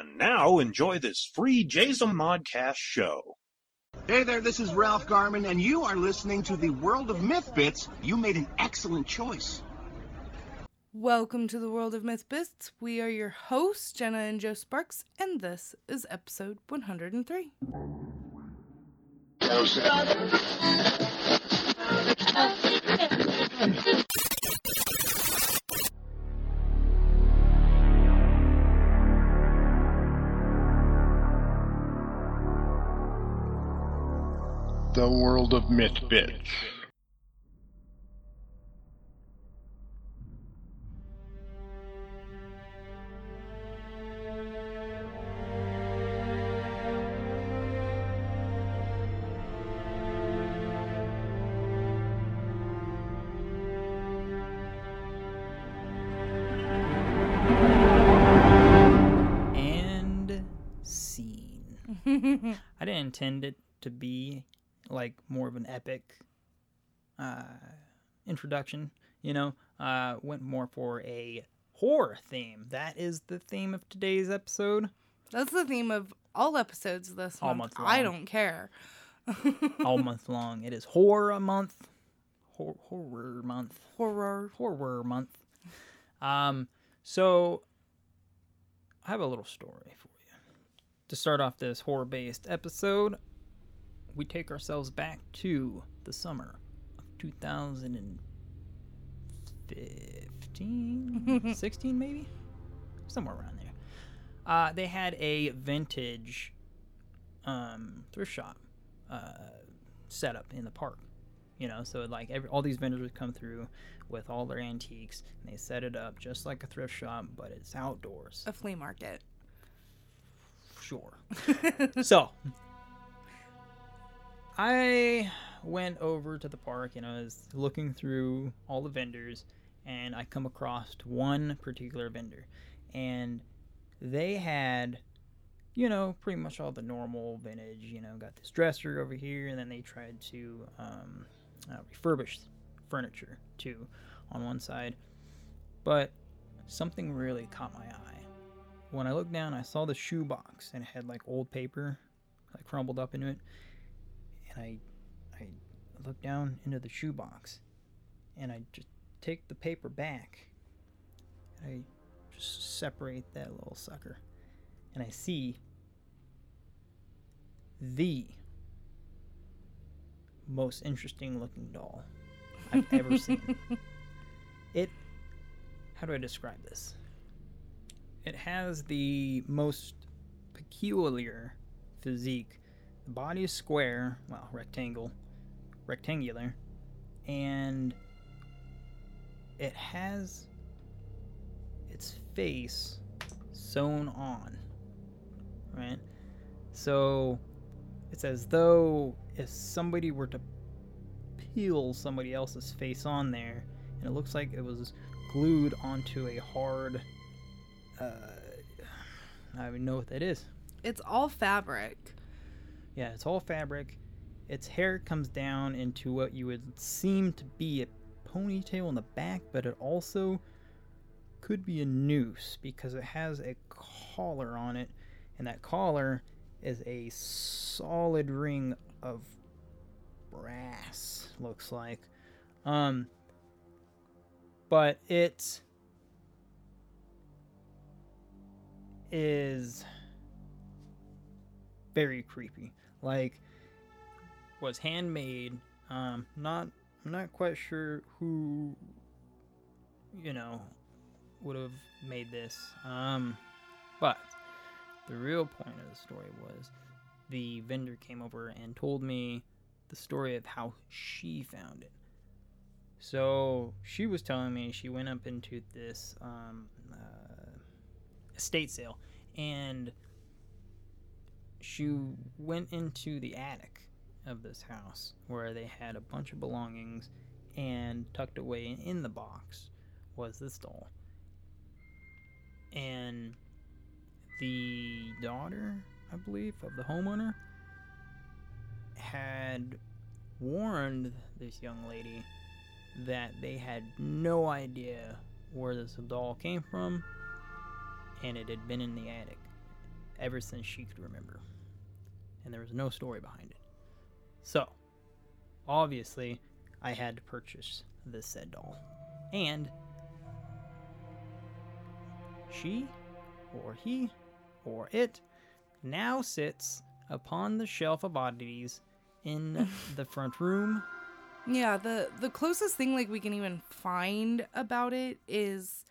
And now enjoy this free Jason Modcast show. Hey there, this is Ralph Garman, and you are listening to the World of Myth Bits. You made an excellent choice. Welcome to the World of Myth Bits. We are your hosts, Jenna and Joe Sparks, and this is episode 103. The World of Myth Bits. And scene. I didn't intend it to be like more of an epic introduction, you know, went more for a horror theme. That is the theme of today's episode. That's the theme of all episodes this all month. I don't care. All month long. It is horror month. Horror month. Horror month. So I have a little story for you. To start off this horror-based episode, we take ourselves back to the summer of 2015, 16 maybe? Somewhere around there. They had a vintage thrift shop set up in the park. You know, so like all these vendors would come through with all their antiques, and they set it up just like a thrift shop, but it's outdoors. A flea market. Sure. So I went over to the park, and I was looking through all the vendors, and I come across one particular vendor, and they had, you know, pretty much all the normal vintage, you know, got this dresser over here, and then they tried to refurbish furniture too on one side. But something really caught my eye. When I looked down, I saw the shoe box, and it had like old paper like crumbled up into it. And I look down into the shoebox, and I just take the paper back, and I just separate that little sucker, and I see the most interesting looking doll I've ever seen. How do I describe this? It has the most peculiar physique. The body is square, well, rectangular, and it has its face sewn on, right? So it's as though if somebody were to peel somebody else's face on there, and it looks like it was glued onto a hard, I don't even know what that is. It's all fabric. Yeah, it's all fabric. Its hair comes down into what you would seem to be a ponytail in the back, but it also could be a noose because it has a collar on it, and that collar is a solid ring of brass, looks like. But it is very creepy. Like, was handmade. I'm not quite sure who, you know, would have made this. But the real point of the story was the vendor came over and told me the story of how she found it. So she was telling me she went up into this estate sale, and she went into the attic of this house where they had a bunch of belongings, and tucked away in the box was this doll. And the daughter, I believe, of the homeowner had warned this young lady that they had no idea where this doll came from, and it had been in the attic. ever since she could remember. And there was no story behind it. So, obviously, I had to purchase this said doll. And she, or he, or it, now sits upon the shelf of oddities in the front room. Yeah, the closest thing like we can even find about it is,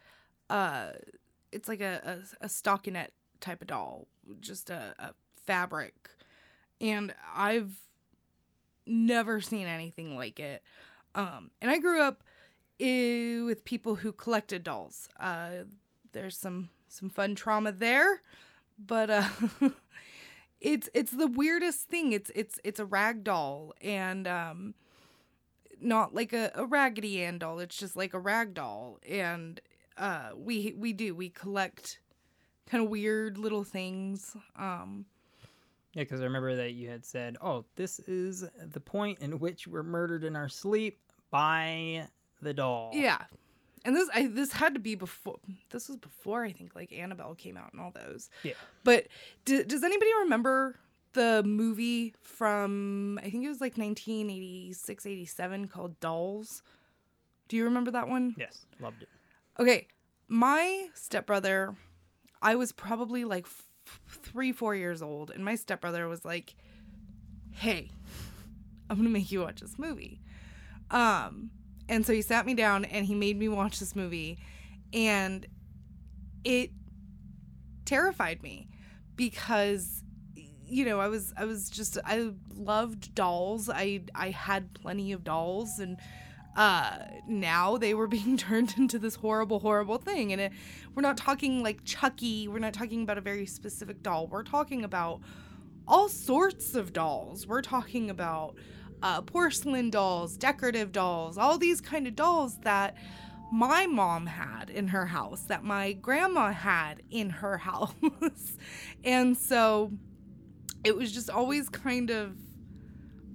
it's like a stockinette type of doll, just a fabric, and I've never seen anything like it. And I grew up with people who collected dolls. There's some fun trauma there, but it's the weirdest thing. It's a rag doll, and not like a Raggedy Ann doll. It's just like a rag doll, and we collect kind of weird little things. Yeah, because I remember that you had said, "Oh, this is the point in which we're murdered in our sleep by the doll." Yeah, and this had to be before. This was before, I think, like Annabelle came out and all those. Yeah. But does anybody remember the movie from, I think it was like 1986, 87 called Dolls? Do you remember that one? Yes, loved it. Okay, my stepbrother, I was probably like 3-4 years old, and my stepbrother was like, "Hey, I'm gonna make you watch this movie." And so he sat me down and he made me watch this movie, and it terrified me because, you know, I loved dolls. I had plenty of dolls, and now they were being turned into this horrible thing. And we're not talking like Chucky. We're not talking about a very specific doll. We're talking about all sorts of dolls. We're talking about porcelain dolls, decorative dolls, all these kind of dolls that my mom had in her house, that my grandma had in her house. And so it was just always kind of,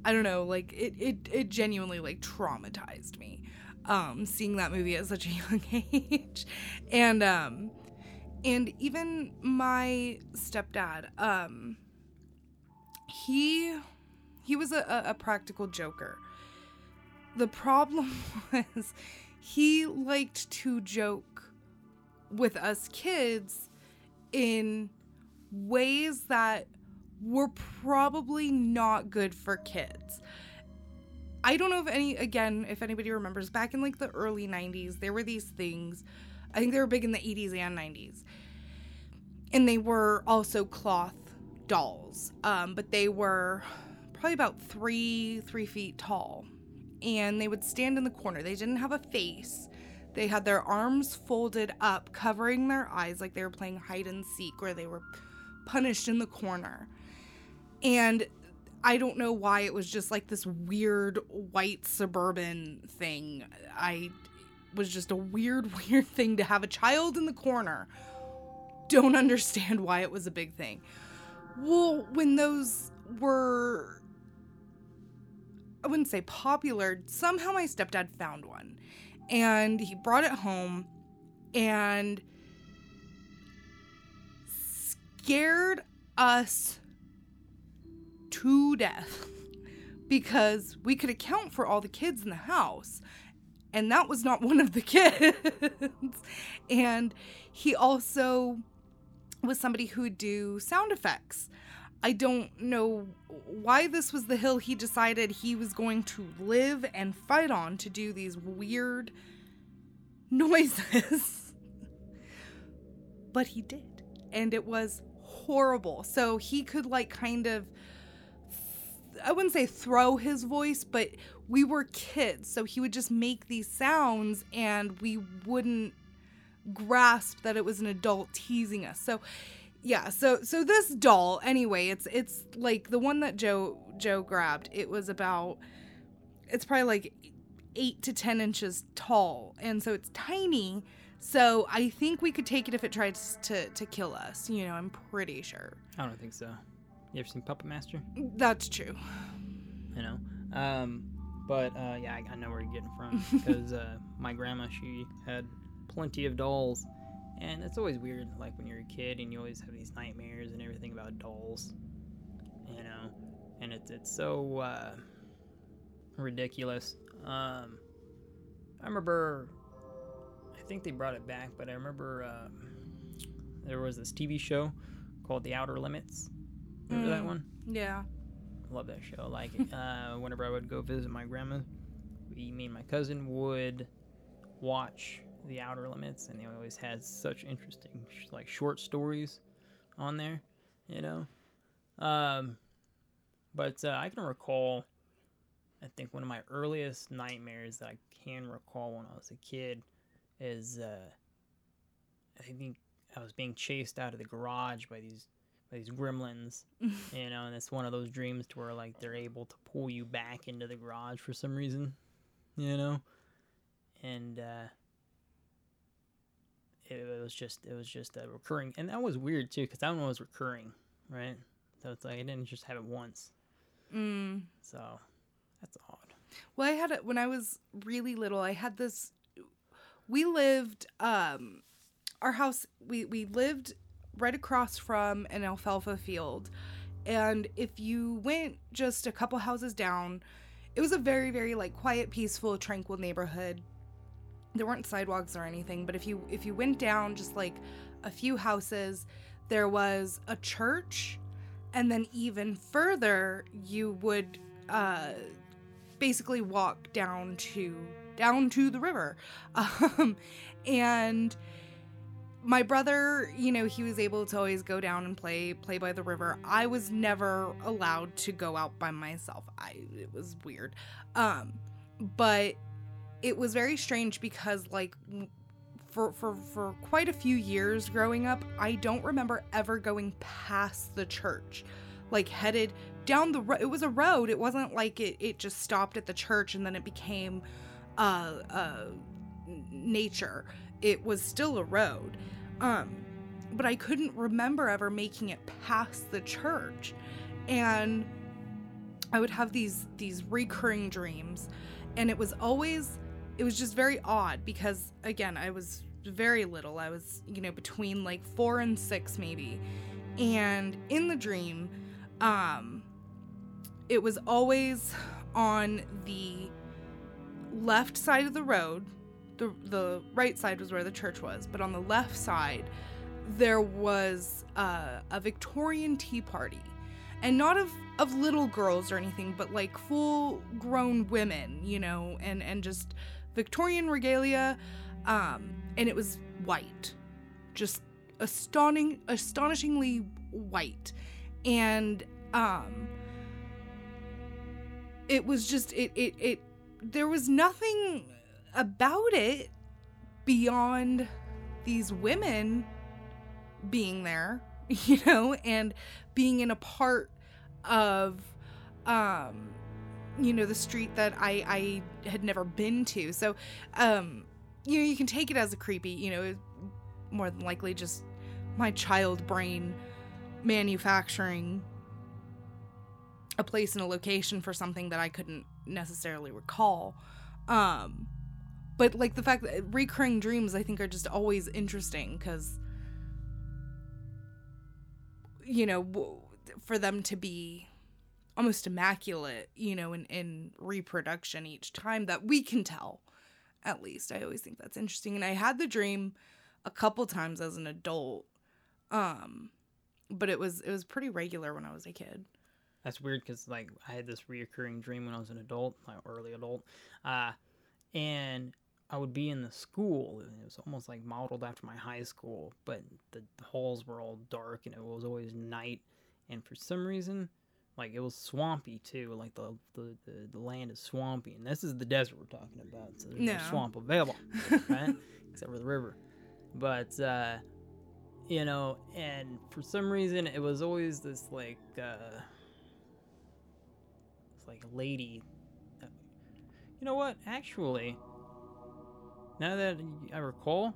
I don't know, like it genuinely like traumatized me, seeing that movie at such a young age. And even my stepdad, he was a practical joker. The problem was he liked to joke with us kids in ways that were probably not good for kids. I don't know if anybody remembers, back in like the early 90s, there were these things, I think they were big in the 80s and 90s, and they were also cloth dolls, but they were probably about three feet tall, and they would stand in the corner. They didn't have a face. They had their arms folded up, covering their eyes, like they were playing hide and seek, where they were punished in the corner. And I don't know why, it was just like this weird white suburban thing. It was just a weird thing to have a child in the corner. Don't understand why it was a big thing. Well, when those were, I wouldn't say popular, somehow my stepdad found one, and he brought it home and scared us to death, because we could account for all the kids in the house, and that was not one of the kids. And he also was somebody who would do sound effects. I don't know why this was the hill he decided he was going to live and fight on, to do these weird noises. But he did, and it was horrible. So he could like kind of, I wouldn't say throw his voice, but we were kids, so he would just make these sounds and we wouldn't grasp that it was an adult teasing us. So yeah, so this doll, anyway, it's like the one that Joe grabbed, it was about, it's probably like 8 to 10 inches tall, and so it's tiny. So I think we could take it if it tries to kill us. You know, I'm pretty sure. I don't think so. You ever seen Puppet Master? That's true. You know? Yeah, I know where you're getting from. Because my grandma, she had plenty of dolls. And it's always weird, like when you're a kid and you always have these nightmares and everything about dolls, you know, and it's so ridiculous. I remember, I think they brought it back, but I remember there was this TV show called The Outer Limits. Remember that one? Yeah. I love that show. Like, whenever I would go visit my grandma, me and my cousin would watch The Outer Limits, and they always had such interesting, like, short stories on there, you know? But I can recall, I think one of my earliest nightmares that I can recall when I was a kid is, I think I was being chased out of the garage by these gremlins, you know, and it's one of those dreams to where, like, they're able to pull you back into the garage for some reason, you know? And, it was just a recurring, and that was weird too, because that one was recurring, right? So it's like I didn't just have it once. So that's odd. Well, I had it when I was really little. I had this. We lived our house. We lived right across from an alfalfa field, and if you went just a couple houses down, it was a very, very like quiet, peaceful, tranquil neighborhood. There weren't sidewalks or anything, but if you went down just like a few houses, there was a church, and then even further, you would basically walk down to the river. And my brother, you know, he was able to always go down and play by the river. I was never allowed to go out by myself. It was weird, but. It was very strange because, like, for quite a few years growing up, I don't remember ever going past the church, like headed down the road. It was a road. It wasn't like it just stopped at the church and then it became nature. It was still a road. But I couldn't remember ever making it past the church. And I would have these recurring dreams. And it was always... It was just very odd because, again, I was very little. I was, you know, between like 4 and 6 maybe. And in the dream, it was always on the left side of the road. The right side was where the church was. But on the left side, there was a Victorian tea party. And not of little girls or anything, but like full-grown women, you know, and just... Victorian regalia, and it was white, just astonishingly white, and it was just it. There was nothing about it beyond these women being there, you know, and being in a part of, you know, the street that I had never been to. So, you know, you can take it as a creepy, you know, more than likely just my child brain manufacturing a place and a location for something that I couldn't necessarily recall. But like the fact that recurring dreams, I think, are just always interesting because, you know, for them to be almost immaculate, you know, in reproduction each time that we can tell, at least. I always think that's interesting. And I had the dream a couple times as an adult, but it was pretty regular when I was a kid. That's weird because, like, I had this reoccurring dream when I was an adult, like early adult, and I would be in the school, and it was almost like modeled after my high school, but the halls were all dark, and it was always night, and for some reason... Like, it was swampy, too. Like, the land is swampy. And this is the desert we're talking about. So there's no swamp available, right? Except for the river. But, you know, and for some reason, it was always this, like, lady. That, you know what? Actually, now that I recall,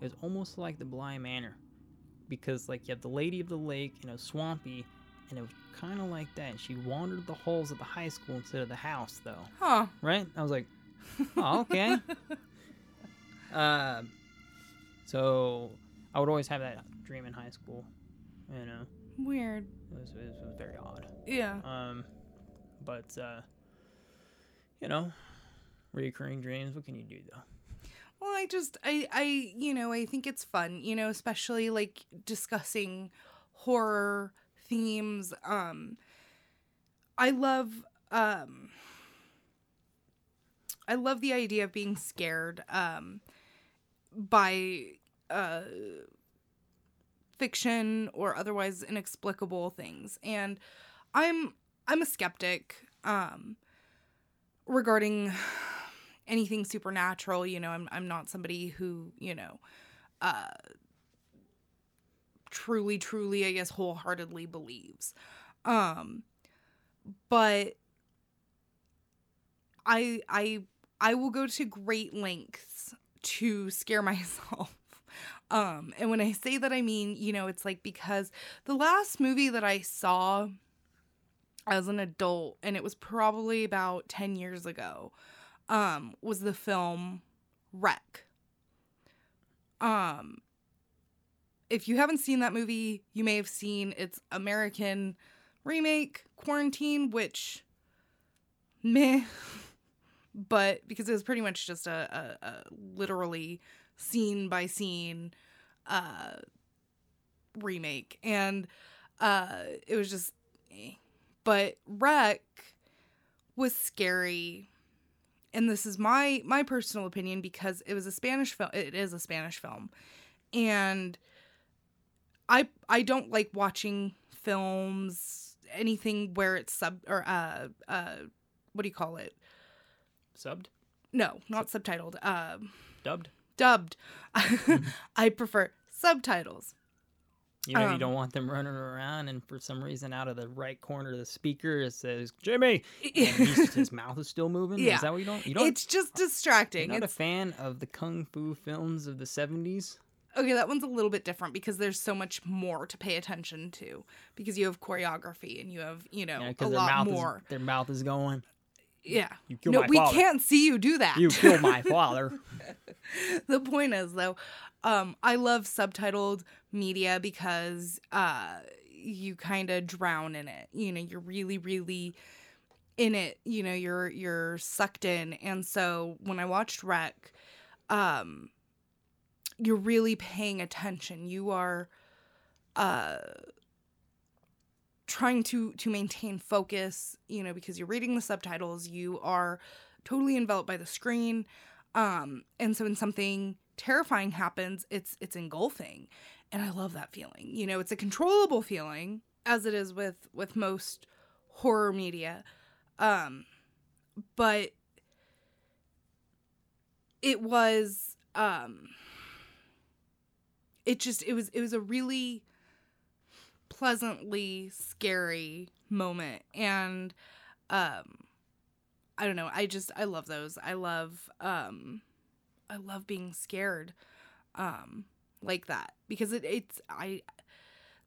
it was almost like the Bly Manor. Because, like, you have the lady of the lake, you know, swampy. And it was kind of like that. She wandered the halls of the high school instead of the house, though. Huh. Right? I was like, oh, okay. So I would always have that dream in high school. You know. Weird. It was very odd. Yeah. But you know, recurring dreams. What can you do though? Well, I you know, I think it's fun. You know, especially like discussing horror themes. I love the idea of being scared by fiction or otherwise inexplicable things. And I'm a skeptic regarding anything supernatural. You know, I'm not somebody who, you know, truly, I guess, wholeheartedly believes. But I will go to great lengths to scare myself. And when I say that, I mean, you know, it's like, because the last movie that I saw as an adult, and it was probably about 10 years ago, was the film Wreck. If you haven't seen that movie, you may have seen its American remake, Quarantine, which, meh, but because it was pretty much just a literally scene by scene remake, and it was just eh. But Wreck was scary, and this is my personal opinion, because it was a Spanish film. It is a Spanish film, and I don't like watching films, anything where it's subbed? No, not subtitled. Dubbed. I prefer subtitles. You know, you don't want them running around, and for some reason, out of the right corner of the speaker, it says "Jimmy." And his mouth is still moving. Yeah. Is that what you don't? You don't. It's just distracting. You're not a fan of the kung fu films of the 70s. Okay, that one's a little bit different because there's so much more to pay attention to, because you have choreography and you have, you know, a lot more. Their mouth is going. Yeah. You killed my father. We can't see you do that. You killed my father. The point is, though, I love subtitled media because you kind of drown in it. You know, you're really, really in it. You know, you're sucked in. And so when I watched Wreck, you're really paying attention. You are trying to maintain focus, you know, because you're reading the subtitles, you are totally enveloped by the screen. And so when something terrifying happens, it's engulfing. And I love that feeling. You know, it's a controllable feeling, as it is with most horror media. But it was, it was a really pleasantly scary moment, and I don't know, I love those. I love being scared like that, because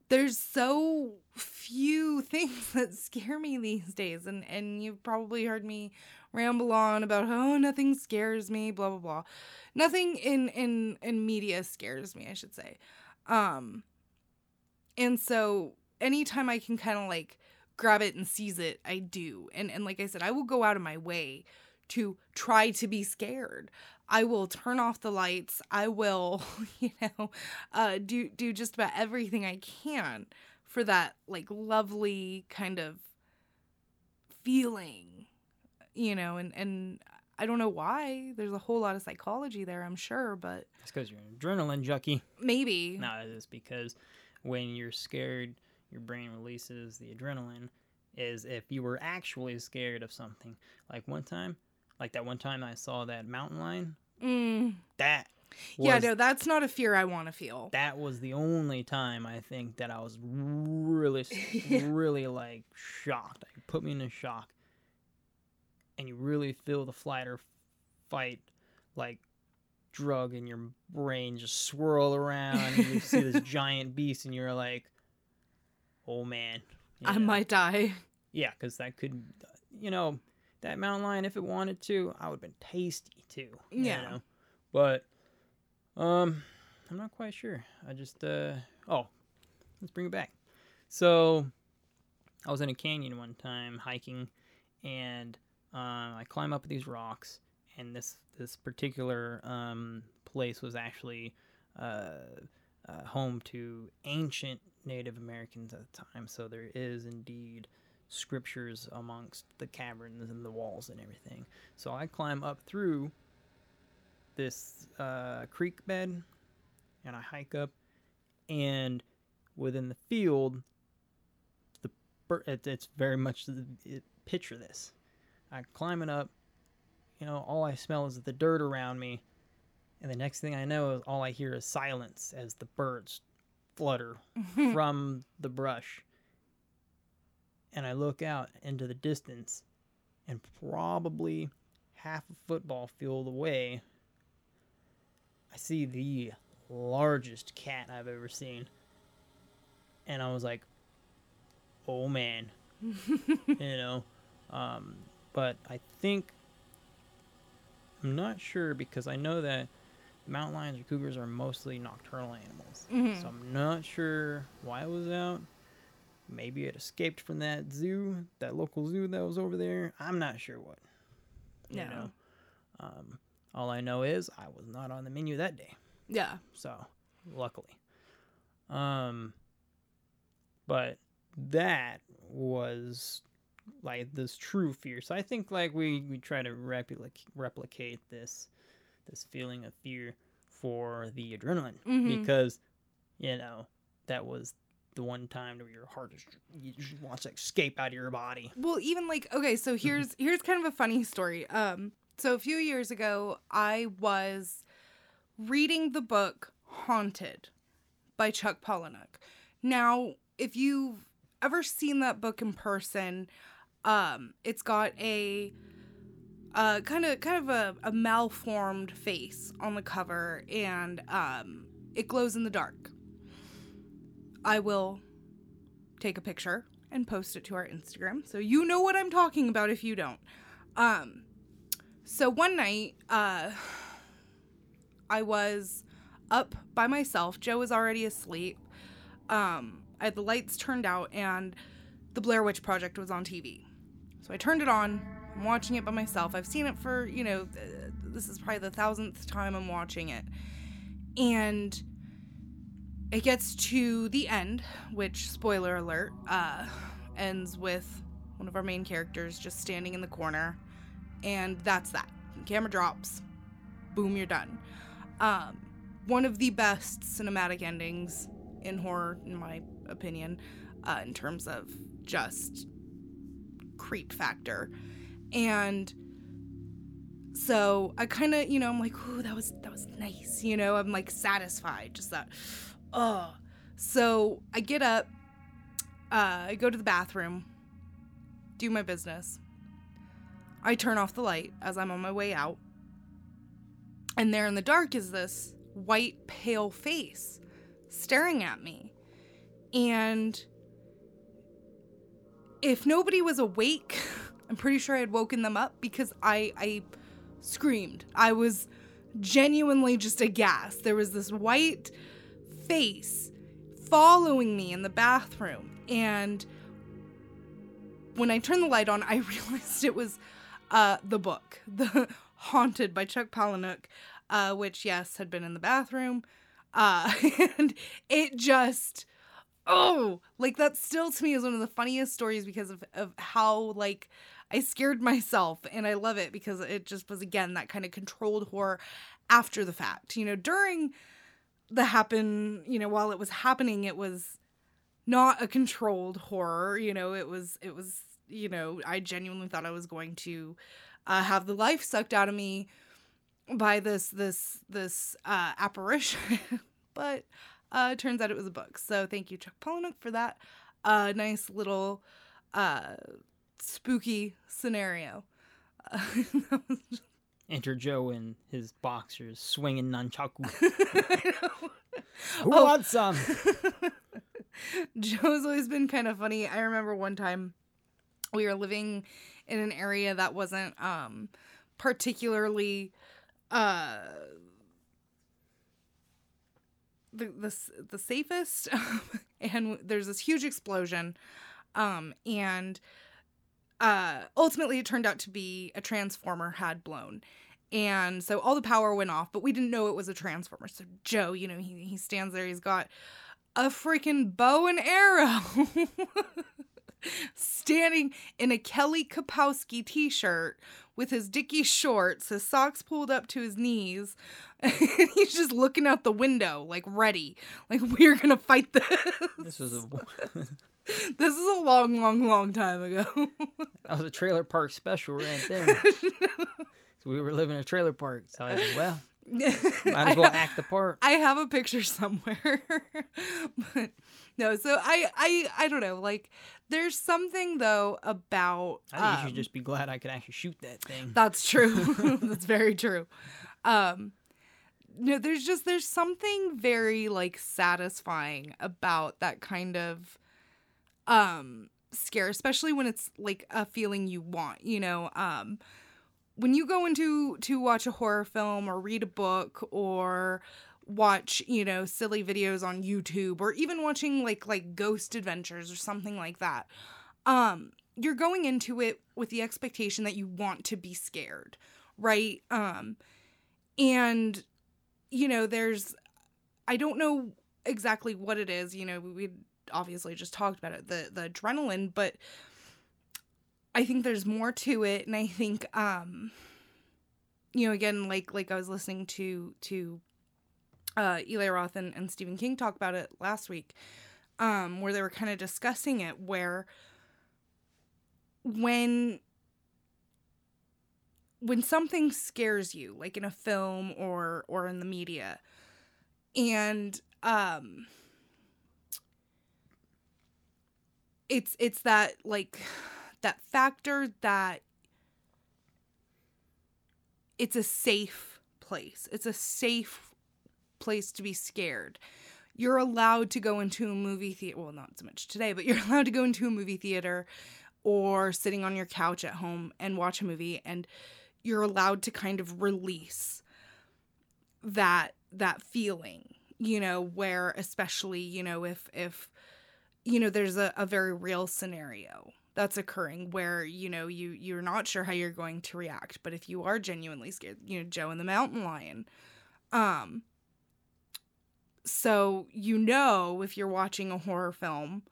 there's so few things that scare me these days, and you've probably heard me ramble on about, oh, nothing scares me, blah blah blah. Nothing in media scares me, I should say. And so anytime I can kind of like grab it and seize it, I do. And like I said, I will go out of my way to try to be scared. I will turn off the lights. I will, you know, do just about everything I can for that like lovely kind of feeling, you know, and I don't know why. There's a whole lot of psychology there, I'm sure, but it's because you're an adrenaline junkie. Maybe. No, it's because when you're scared, your brain releases the adrenaline, is if you were actually scared of something. Like that one time I saw that mountain lion. That was, yeah, no, that's not a fear I want to feel. That was the only time I think that I was really, really like shocked. It put me in a shock. And you really feel the flight or fight, like, drug in your brain just swirl around, and you see this giant beast and you're like, oh man, you know? I might die. Yeah, because that could, you know, that mountain lion, if it wanted to, I would have been tasty too. Yeah, you know? But I'm not quite sure. I just, oh, let's bring it back. So I was in a canyon one time hiking, and I climb up these rocks, and this particular place was actually home to ancient Native Americans at the time. So there is indeed scriptures amongst the caverns and the walls and everything. So I climb up through this creek bed, and I hike up, and within the field, it's very much picture this. I'm climbing up, you know, all I smell is the dirt around me, and the next thing I know is all I hear is silence as the birds flutter from the brush. And I look out into the distance, and probably half a football field away, I see the largest cat I've ever seen. And I was like, oh man. You know, but I think, I'm not sure, because I know that mountain lions or cougars are mostly nocturnal animals. Mm-hmm. So I'm not sure why it was out. Maybe it escaped from that zoo, that local zoo that was over there. I'm not sure what. No. You know? All I know is I was not on the menu that day. Yeah. So, luckily. But that was like this true fear. So I think like we try to replicate this feeling of fear for the adrenaline, mm-hmm. because, you know, that was the one time where your heart is, you just wants to escape out of your body. Well, even like, okay, so here's kind of a funny story. So a few years ago, I was reading the book Haunted by Chuck Palahniuk. Now, if you've ever seen that book in person, it's got a kind of a malformed face on the cover, and it glows in the dark. I will take a picture and post it to our Instagram, so you know what I'm talking about if you don't. So one night, I was up by myself. Joe was already asleep. I had the lights turned out, and the Blair Witch Project was on TV. So I turned it on. I'm watching it by myself. I've seen it for, you know, this is probably the 1000th time I'm watching it. And it gets to the end, which, spoiler alert, ends with one of our main characters just standing in the corner. And that's that. Camera drops. Boom, you're done. One of the best cinematic endings in horror, in my opinion, in terms of just creep factor. And so I kind of, you know, I'm like, ooh, that was nice. You know, I'm like satisfied. Just that. Oh. So I get up. I go to the bathroom. Do my business. I turn off the light as I'm on my way out. And there in the dark is this white, pale face staring at me. And if nobody was awake, I'm pretty sure I had woken them up, because I screamed. I was genuinely just aghast. There was this white face following me in the bathroom. And when I turned the light on, I realized it was... the book, The Haunted by Chuck Palahniuk, which, yes, had been in the bathroom. And it just, oh, like that still to me is one of the funniest stories because of how, like, I scared myself. And I love it because it just was, again, that kind of controlled horror after the fact. You know, during the happen, you know, while it was happening, it was not a controlled horror. You know, it was. You know, I genuinely thought I was going to have the life sucked out of me by this apparition, but it turns out it was a book. So thank you, Chuck Palahniuk, for that nice little spooky scenario. Enter Joe in his boxers, swinging nunchaku. Who wants some? Joe's always been kind of funny. I remember one time, we were living in an area that wasn't particularly the safest. And there's this huge explosion. And ultimately it turned out to be a transformer had blown. And so all the power went off, but we didn't know it was a transformer. So Joe, you know, he stands there. He's got a freaking bow and arrow standing in a Kelly Kapowski t-shirt with his Dickie shorts, his socks pulled up to his knees. And he's just looking out the window, like ready, like we're going to fight this. This is a long, long, long time ago. That was a trailer park special right there. So we were living in a trailer park. So I said, well, might as well act the part. I have a picture somewhere. But no, so I don't know. Like, there's something, though, about... I think you should just be glad I could actually shoot that thing. That's true. That's very true. No, there's something very, like, satisfying about that kind of... scare, especially when it's like a feeling you want, you know, when you go into to watch a horror film or read a book or watch, you know, silly videos on YouTube or even watching like ghost adventures or something like that. You're going into it with the expectation that you want to be scared, right? And you know, I don't know exactly what it is, you know, we obviously just talked about it, the adrenaline, but I think there's more to it. And I think you know, again, like I was listening to Eli Roth and Stephen King talk about it last week, where they were kind of discussing it, where when something scares you, like in a film or in the media, and It's that, like, that factor that it's a safe place. It's a safe place to be scared. You're allowed to go into a movie theater. Well, not so much today, but you're allowed to go into a movie theater or sitting on your couch at home and watch a movie. And you're allowed to kind of release that feeling, you know, where especially, you know, if you know, there's a very real scenario that's occurring where, you know, you're not sure how you're going to react. But if you are genuinely scared, you know, Joe and the Mountain Lion. So, you know, if you're watching a horror film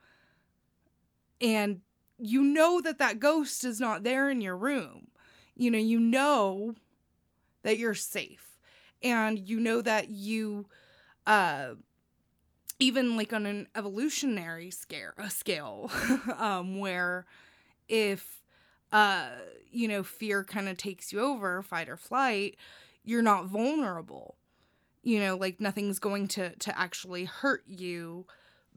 and you know that ghost is not there in your room, you know that you're safe. And you know that you... even like on an evolutionary scale, where if, you know, fear kind of takes you over, fight or flight, you're not vulnerable, you know, like nothing's going to actually hurt you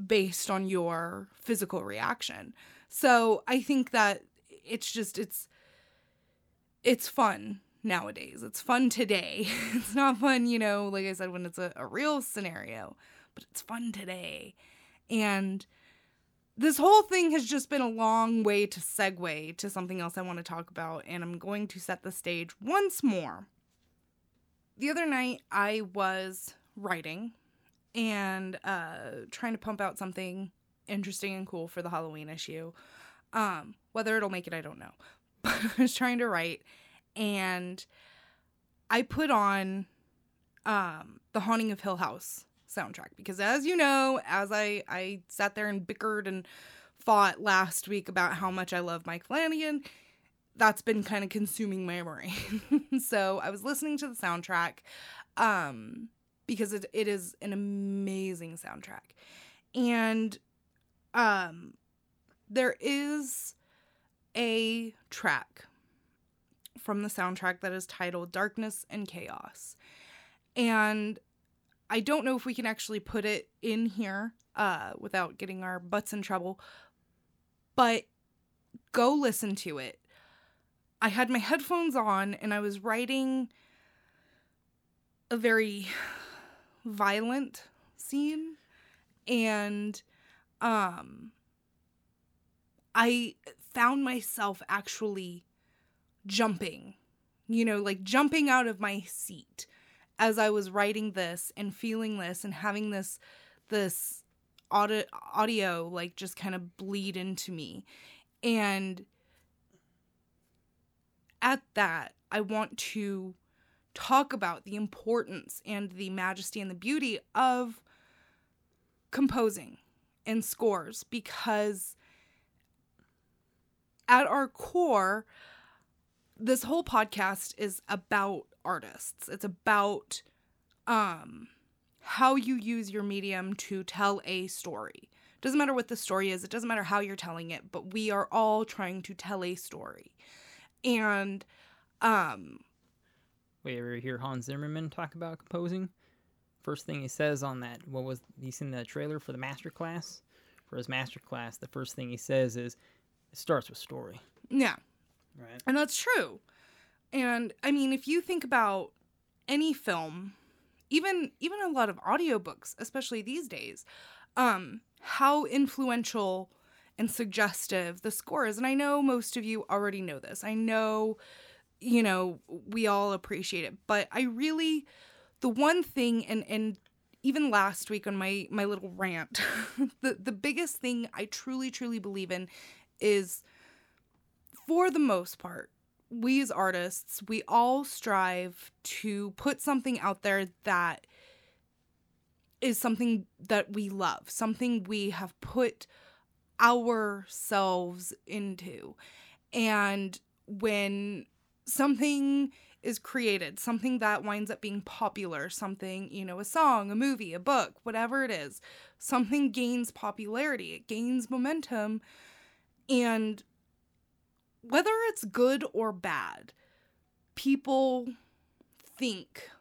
based on your physical reaction. So I think that it's just, it's fun nowadays. It's fun today. It's not fun, you know, like I said, when it's a real scenario. But it's fun today. And this whole thing has just been a long way to segue to something else I want to talk about. And I'm going to set the stage once more. The other night I was writing and trying to pump out something interesting and cool for the Halloween issue. Whether it'll make it, I don't know. But I was trying to write. And I put on The Haunting of Hill House soundtrack, because as you know, as I sat there and bickered and fought last week about how much I love Mike Flanagan, that's been kind of consuming my brain. So I was listening to the soundtrack because it is an amazing soundtrack. And there is a track from the soundtrack that is titled Darkness and Chaos. And I don't know if we can actually put it in here without getting our butts in trouble, but go listen to it. I had my headphones on and I was writing a very violent scene, and I found myself actually jumping, you know, like jumping out of my seat as I was writing this and feeling this and having this audio like just kind of bleed into me. And at that, I want to talk about the importance and the majesty and the beauty of composing and scores, because at our core, this whole podcast is about artists. It's about how you use your medium to tell a story. It doesn't matter what the story is. It doesn't matter how you're telling it, but we are all trying to tell a story. And wait, ever hear Hans Zimmerman talk about composing? First thing he says on that, he's in the trailer for the masterclass. For his masterclass, the first thing he says is, it starts with story. Yeah. Right. And that's true. And, I mean, if you think about any film, even a lot of audiobooks, especially these days, how influential and suggestive the score is. And I know most of you already know this. I know, you know, we all appreciate it. But I really... The one thing, and even last week on my little rant, the biggest thing I truly, truly believe in is, for the most part, we as artists, we all strive to put something out there that is something that we love, something we have put ourselves into. And when something is created, something that winds up being popular, something, you know, a song, a movie, a book, whatever it is, something gains popularity, it gains momentum, and whether it's good or bad, people think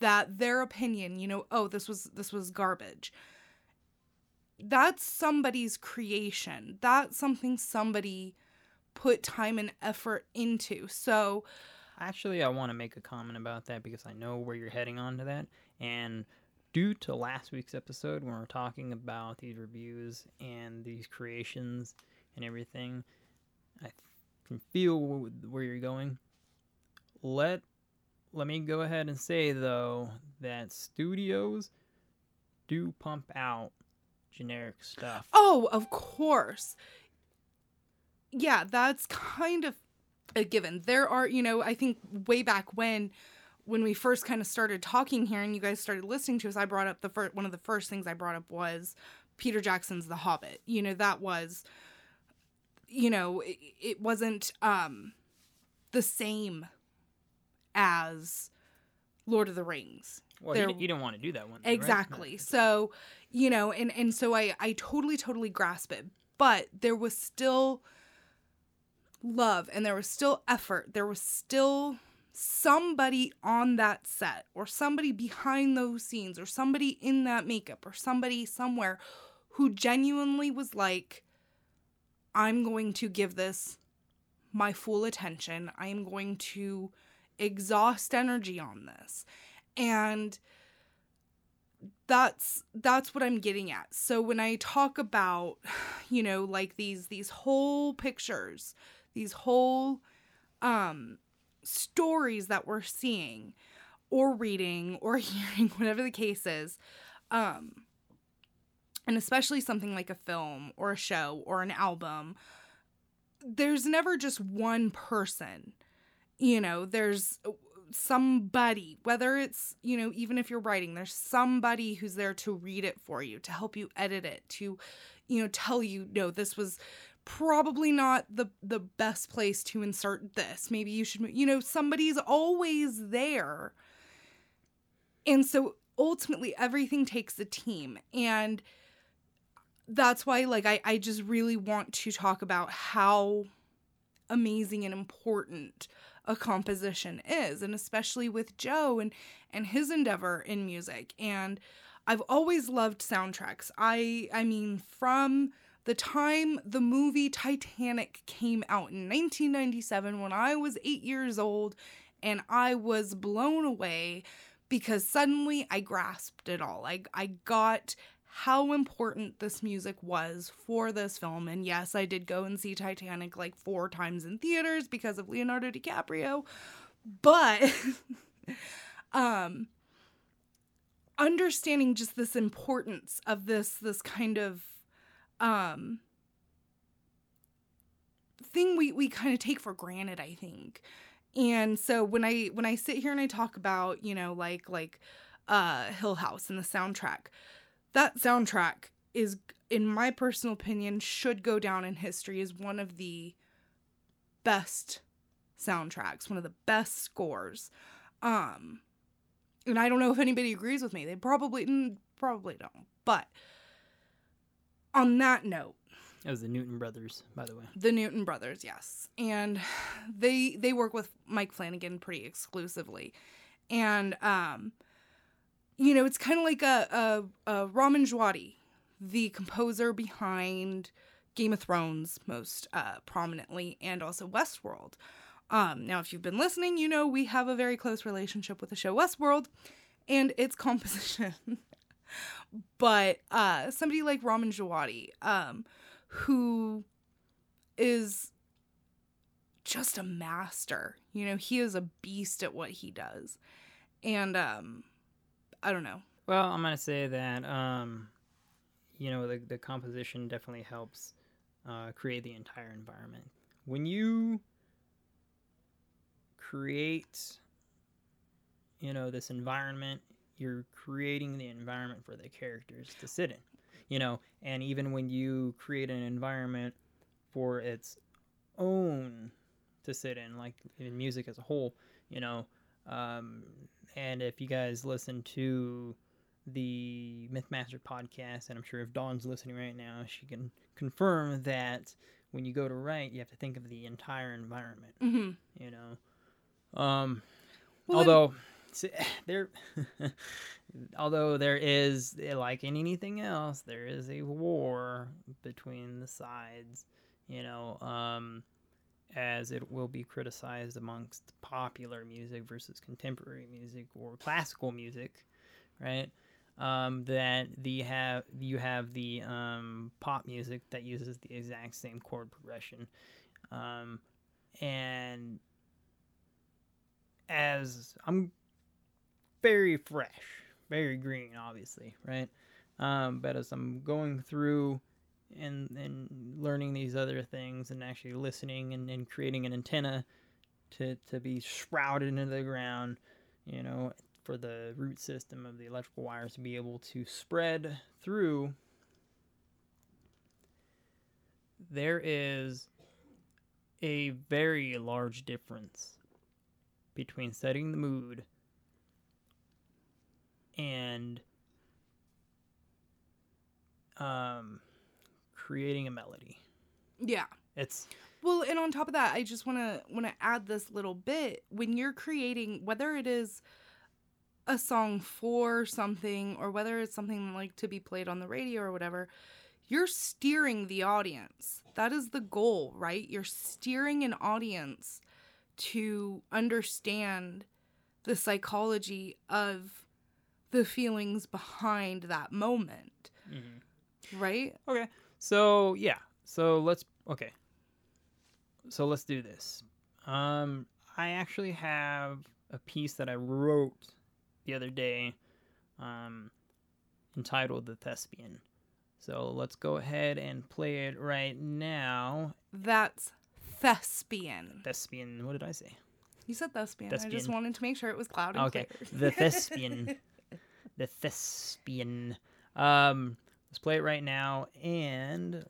that their opinion, you know, oh, this was garbage. That's somebody's creation. That's something somebody put time and effort into. So actually, I want to make a comment about that, because I know where you're heading on to that. And due to last week's episode, when we were talking about these reviews and these creations and everything, I can feel where you're going. Let me go ahead and say, though, that studios do pump out generic stuff. Oh, of course. Yeah, that's kind of a given. There are, you know, I think way back when we first kind of started talking here and you guys started listening to us, I brought up one of the first things I brought up was Peter Jackson's The Hobbit. You know, that was, you know, it wasn't the same as Lord of the Rings. Well, you don't want to do that one. Though, exactly. Right? No. So, you know, and so I totally, totally grasp it. But there was still... love, and there was still effort, there was still somebody on that set, or somebody behind those scenes, or somebody in that makeup, or somebody somewhere who genuinely was like, I'm going to give this my full attention, I am going to exhaust energy on this. And that's what I'm getting at. So when I talk about, you know, like these whole pictures, these whole stories that we're seeing or reading or hearing, whatever the case is, and especially something like a film or a show or an album, there's never just one person. You know, there's somebody, whether it's, you know, even if you're writing, there's somebody who's there to read it for you, to help you edit it, to, you know, tell you, no, this was probably not the best place to insert this. Maybe you should, you know, somebody's always there. And so ultimately everything takes a team. And that's why, like, I just really want to talk about how amazing and important a composition is. And especially with Joe and his endeavor in music. And I've always loved soundtracks. I mean, from the time the movie Titanic came out in 1997, when I was 8 years old, and I was blown away because suddenly I grasped it all. I got how important this music was for this film. And yes, I did go and see Titanic like 4 times in theaters because of Leonardo DiCaprio, but Understanding just this importance of this kind of thing we kind of take for granted, I think. And so when I sit here and I talk about, you know, like Hill House and the soundtrack, that soundtrack is, in my personal opinion, should go down in history as one of the best soundtracks, one of the best scores. And I don't know if anybody agrees with me. They probably don't. But on that note, it was the Newton Brothers, by the way. The Newton Brothers, yes. And they work with Mike Flanagan pretty exclusively. And you know, it's kind of like a Ramin Djawadi, the composer behind Game of Thrones most prominently, and also Westworld. Now, if you've been listening, you know we have a very close relationship with the show Westworld and its composition. But somebody like Ramin Djawadi, who is just a master. You know, he is a beast at what he does. And I don't know. Well, I'm going to say that, you know, the composition definitely helps create the entire environment. When you create, you know, this environment, you're creating the environment for the characters to sit in, you know. And even when you create an environment for its own to sit in, like in music as a whole, you know, and if you guys listen to the Mythmaster podcast, and I'm sure if Dawn's listening right now, she can confirm that when you go to write, you have to think of the entire environment, mm-hmm. you know. Well, although there is, like in anything else, there is a war between the sides, you know, as it will be criticized amongst popular music versus contemporary music or classical music, right? That you have the pop music that uses the exact same chord progression, and as I'm very fresh, very green, obviously, right? But as I'm going through and learning these other things and actually listening and creating an antenna to be shrouded into the ground, you know, for the root system of the electrical wires to be able to spread through, there is a very large difference between setting the mood and creating a melody. Yeah. Well, and on top of that, I just want to add this little bit. When you're creating, whether it is a song for something or whether it's something like to be played on the radio or whatever, you're steering the audience. That is the goal, right? You're steering an audience to understand the psychology of the feelings behind that moment. Mm-hmm. Right? Okay. So, yeah. So let's do this. I actually have a piece that I wrote the other day, entitled The Thespian. So let's go ahead and play it right now. That's Thespian. Thespian. What did I say? You said thespian. I just wanted to make sure it was loud and clear. Okay. The Thespian. The Thespian. Let's play it right now and...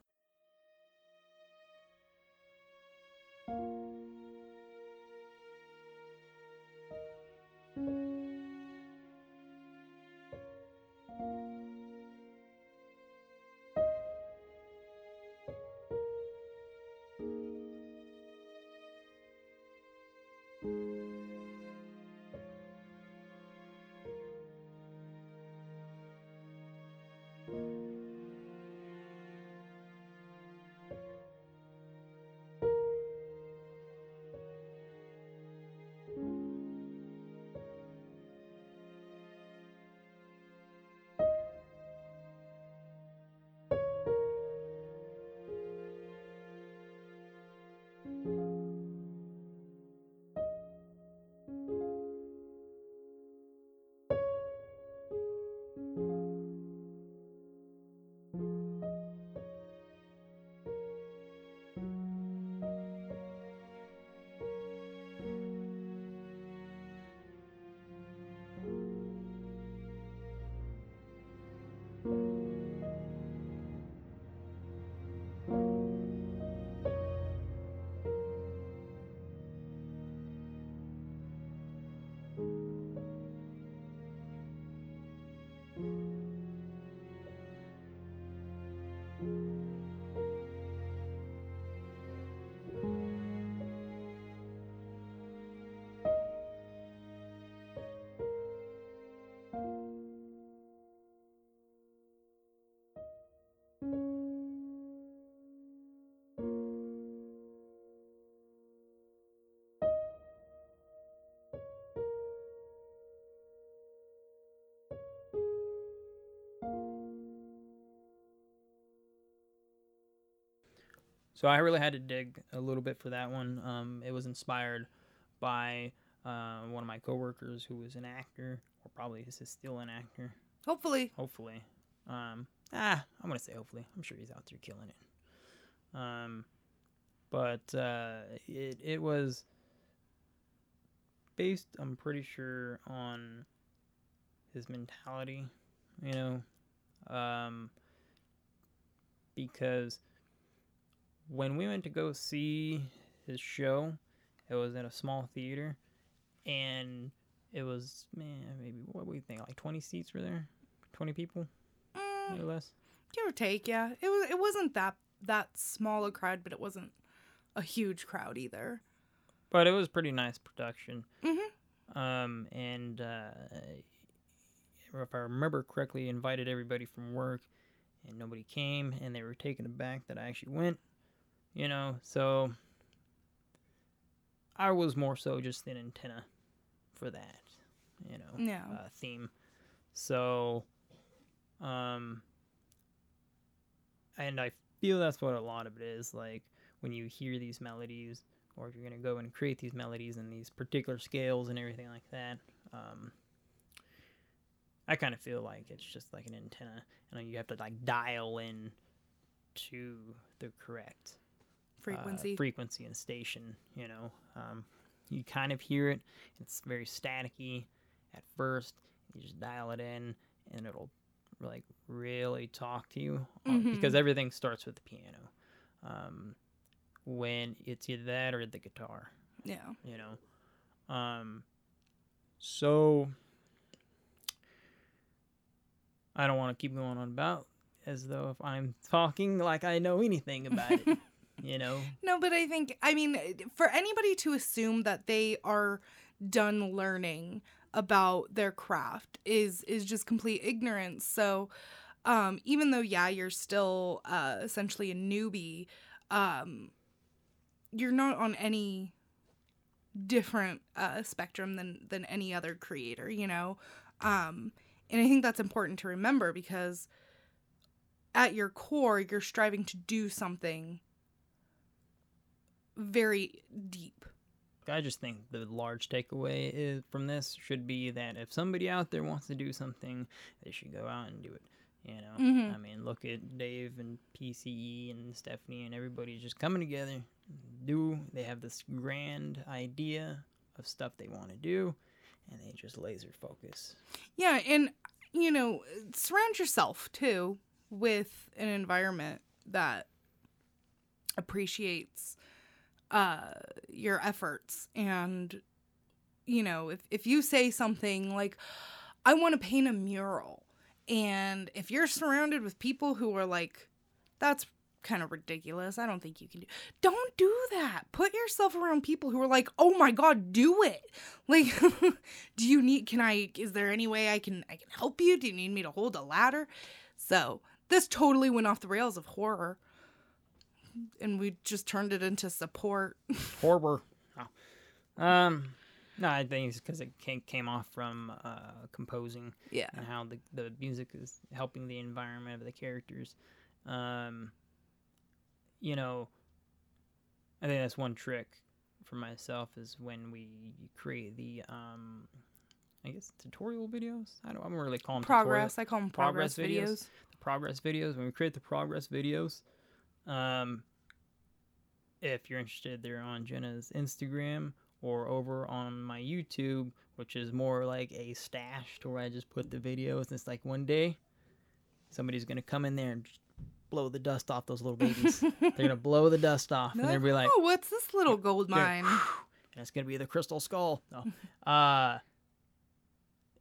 So I really had to dig a little bit for that one. It was inspired by one of my coworkers who was an actor, or probably is still an actor. Hopefully. I'm going to say hopefully. I'm sure he's out there killing it. But it was based, I'm pretty sure, on his mentality, you know, because when we went to go see his show, it was at a small theater, and it was, maybe, what do you think, like 20 seats were there? 20 people? Maybe less? Give or take, yeah. It wasn't that small a crowd, but it wasn't a huge crowd either. But it was pretty nice production. Mm-hmm. If I remember correctly, invited everybody from work, and nobody came, and they were taken aback that I actually went. You know, so I was more so just an antenna for that, you know, theme. So, and I feel that's what a lot of it is. Like, when you hear these melodies, or if you're going to go and create these melodies and these particular scales and everything like that, I kind of feel like it's just like an antenna, and you have to, like, dial in to the correct frequency and station, you know. You kind of hear it. It's very staticky at first. You just dial it in, and it'll, like, really talk to you, mm-hmm. because everything starts with the piano. When it's either that or the guitar. Yeah. You know. So I don't want to keep going on about as though if I'm talking like I know anything about it. You know? No, but I think, I mean, for anybody to assume that they are done learning about their craft is just complete ignorance. So even though, you're still essentially a newbie, you're not on any different spectrum than any other creator, you know? And I think that's important to remember, because at your core, you're striving to do something very deep. I just think the large takeaway from this should be that if somebody out there wants to do something, they should go out and do it. You know, mm-hmm. I mean, look at Dave and PCE and Stephanie and everybody just coming together. They have this grand idea of stuff they want to do, and they just laser focus. Yeah, and, you know, surround yourself, too, with an environment that appreciates your efforts. And, you know, if you say something like, I want to paint a mural, and if you're surrounded with people who are like, that's kind of ridiculous, I don't think you can do. Don't do that. Put yourself around people who are like, oh my God, do it. Like, is there any way I can help you? Do you need me to hold a ladder? So this totally went off the rails of horror, and we just turned it into support. Horror. Oh. No, I think it's because it came off from composing, and how the music is helping the environment of the characters. You know, I think that's one trick for myself is when we create the, I guess, tutorial videos? I don't really call them progress. Tutorial. I call them progress videos. The progress videos. When we create the progress videos, if you're interested, they're on Jenna's Instagram or over on my YouTube, which is more like a stash to where I just put the videos. And it's like one day somebody's going to come in there and just blow the dust off those little babies. They're going to blow the dust off. And they'll be like, oh, what's this little gold mine? And it's going to be the crystal skull. No.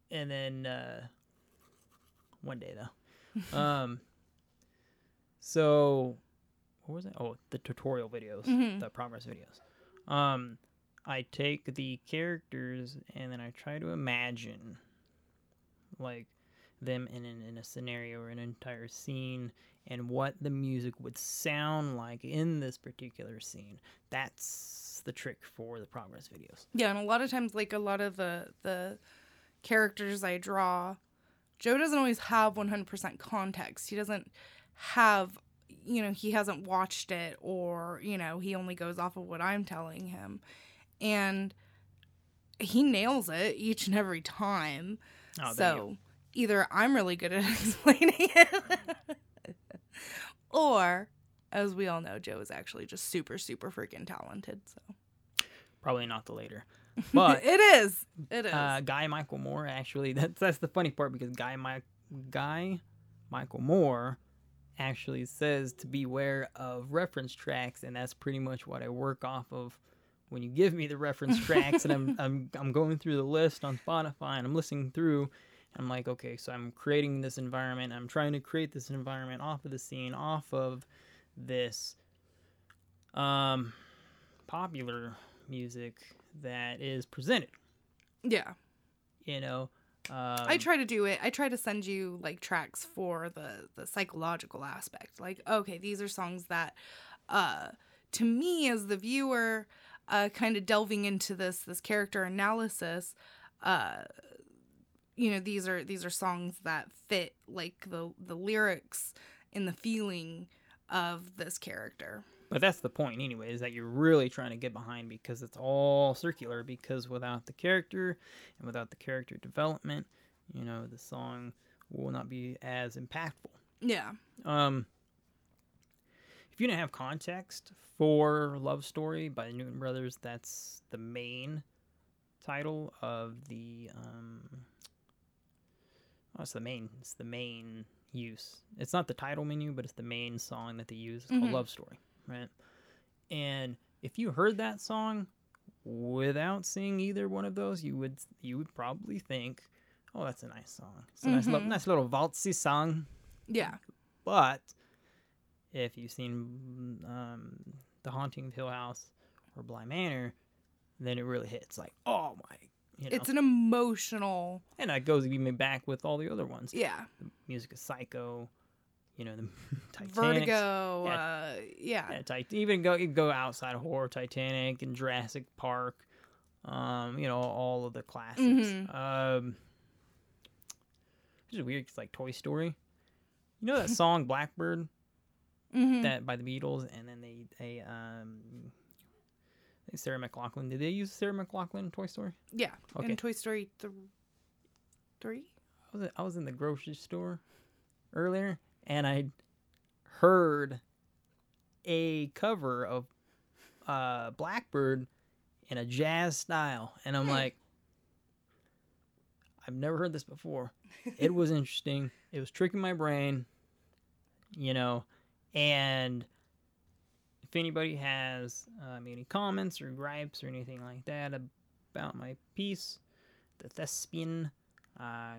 And then one day, though. So what was it? Oh, the tutorial videos, mm-hmm. the progress videos. I take the characters and then I try to imagine, like, them in a scenario or an entire scene, and what the music would sound like in this particular scene. That's the trick for the progress videos. Yeah, and a lot of times, like, a lot of the characters I draw, Joe doesn't always have 100% context. He doesn't have you know, he hasn't watched it, or, you know, he only goes off of what I'm telling him. And he nails it each and every time. Oh, so either I'm really good at explaining it or, as we all know, Joe is actually just super, super freaking talented. So probably not the later. But it is. Guy Michael Moore, actually, that's the funny part, because Guy Michael Moore actually says to beware of reference tracks, and that's pretty much what I work off of when you give me the reference tracks. And I'm going through the list on Spotify, and I'm listening through, and I'm like, okay, so I'm creating this environment. I'm trying to create this environment off of the scene, off of this popular music that is presented. Yeah. You know, I try to do it. I try to send you like tracks for the psychological aspect. Like, okay, these are songs that, to me as the viewer, kind of delving into this character analysis, you know, these are songs that fit like the lyrics and the feeling of this character. But that's the point anyway, is that you're really trying to get behind, because it's all circular, because without the character and without the character development, you know, the song will not be as impactful. Yeah. If you don't have context for Love Story by the Newton Brothers, that's the main title of the it's the main use. It's not the title menu, but it's the main song that they use. It's called Love Story. Right. And if you heard that song without seeing either one of those, you would probably think, oh, that's a nice song. It's a nice little waltzy song. Yeah. But if you've seen The Haunting of Hill House or Bly Manor, then it really hits like, oh my, you know. It's an emotional. And that goes even back with all the other ones. Yeah. The music is psycho. You know, the Titanic. Vertigo, even go outside of horror, Titanic and Jurassic Park, you know, all of the classics. It's just weird, 'cause like Toy Story. You know that song Blackbird, that by the Beatles, and then I think Sarah McLachlan. Did they use Sarah McLachlan in Toy Story? Yeah, okay. In Toy Story 3. I was in the grocery store earlier, and I heard a cover of Blackbird in a jazz style. And I'm like, I've never heard this before. It was interesting. It was tricking my brain, you know. And if anybody has any comments or gripes or anything like that about my piece, The Thespian,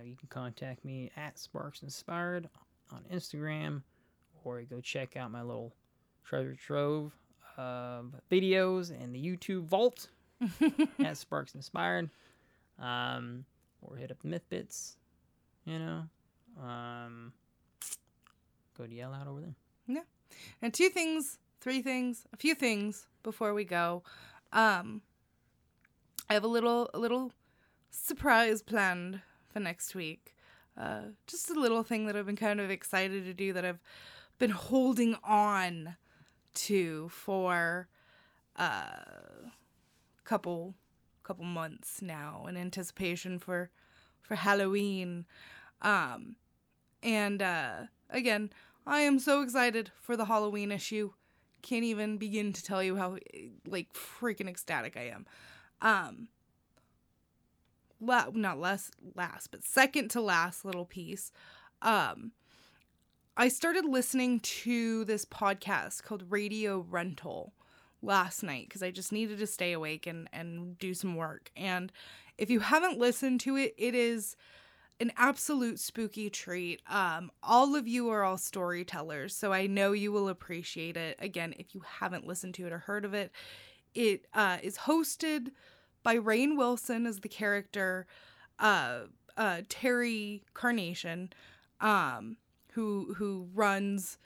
you can contact me at SparksInspired on Instagram, or go check out my little treasure trove of videos and the YouTube vault at Sparks Inspired, or hit up Myth Bits, you know, go to Yell Out over there. Yeah. And a few things before we go. I have a little surprise planned for next week. Just a little thing that I've been kind of excited to do, that I've been holding on to for a couple months now, in anticipation for Halloween. Again, I am so excited for the Halloween issue. Can't even begin to tell you how like freaking ecstatic I am. Second to last little piece. I started listening to this podcast called Radio Rental last night, because I just needed to stay awake and do some work. And if you haven't listened to it, it is an absolute spooky treat. All of you are all storytellers, so I know you will appreciate it. Again, if you haven't listened to it or heard of it, it is hosted by Rainn Wilson as the character, Terry Carnation, who runs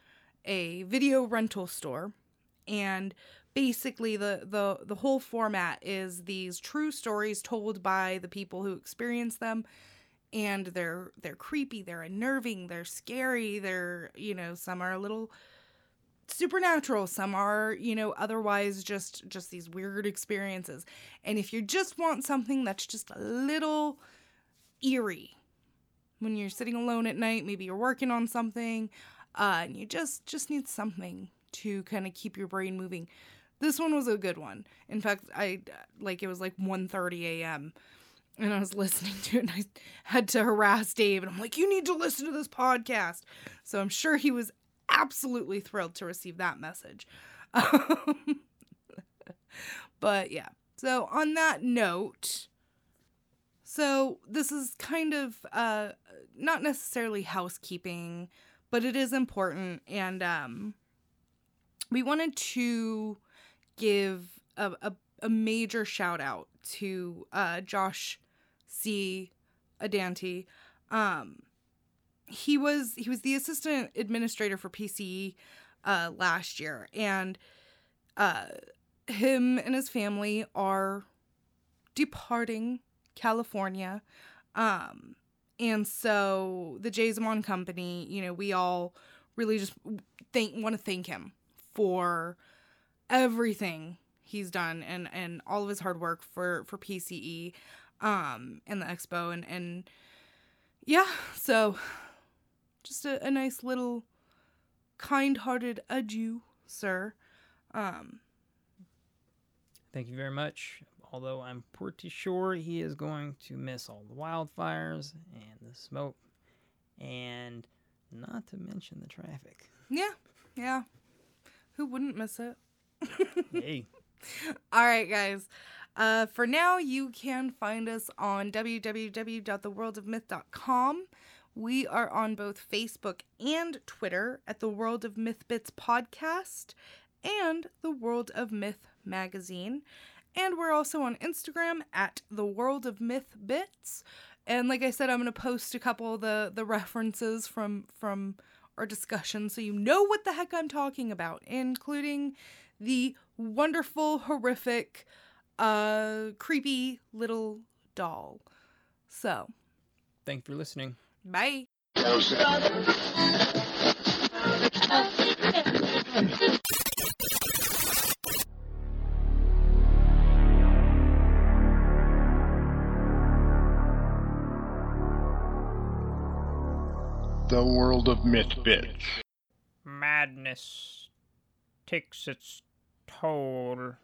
a video rental store. And basically the whole format is these true stories told by the people who experience them. And they're creepy, they're unnerving, they're scary, they're, you know, some are a little supernatural, some are, you know, otherwise just these weird experiences. And if you just want something that's just a little eerie when you're sitting alone at night, maybe you're working on something, and you just need something to kind of keep your brain moving, this one was a good one. In fact, it was like 1:30 a.m. and I was listening to it, and I had to harass Dave, and I'm like, you need to listen to this podcast. So I'm sure he was absolutely thrilled to receive that message. But yeah, so on that note, so this is kind of not necessarily housekeeping, but it is important. And we wanted to give a major shout out to Josh C. Adanti. He was the assistant administrator for PCE last year, and him and his family are departing California. And so the Jasemon Company, you know, we all really just want to thank him for everything he's done and all of his hard work for PCE and the expo and yeah, so just a nice little kind-hearted adieu, sir. Thank you very much. Although I'm pretty sure he is going to miss all the wildfires and the smoke, and not to mention the traffic. Yeah. Who wouldn't miss it? Hey. All right, guys. For now, you can find us on www.theworldofmyth.com. We are on both Facebook and Twitter at The World of Myth Bits Podcast and The World of Myth Magazine. And we're also on Instagram at The World of Myth Bits. And like I said, I'm going to post a couple of the references from our discussion, so you know what the heck I'm talking about, including the wonderful, horrific, creepy little doll. So, thanks for listening. Bye. The World of Myth Bits. Madness takes its toll.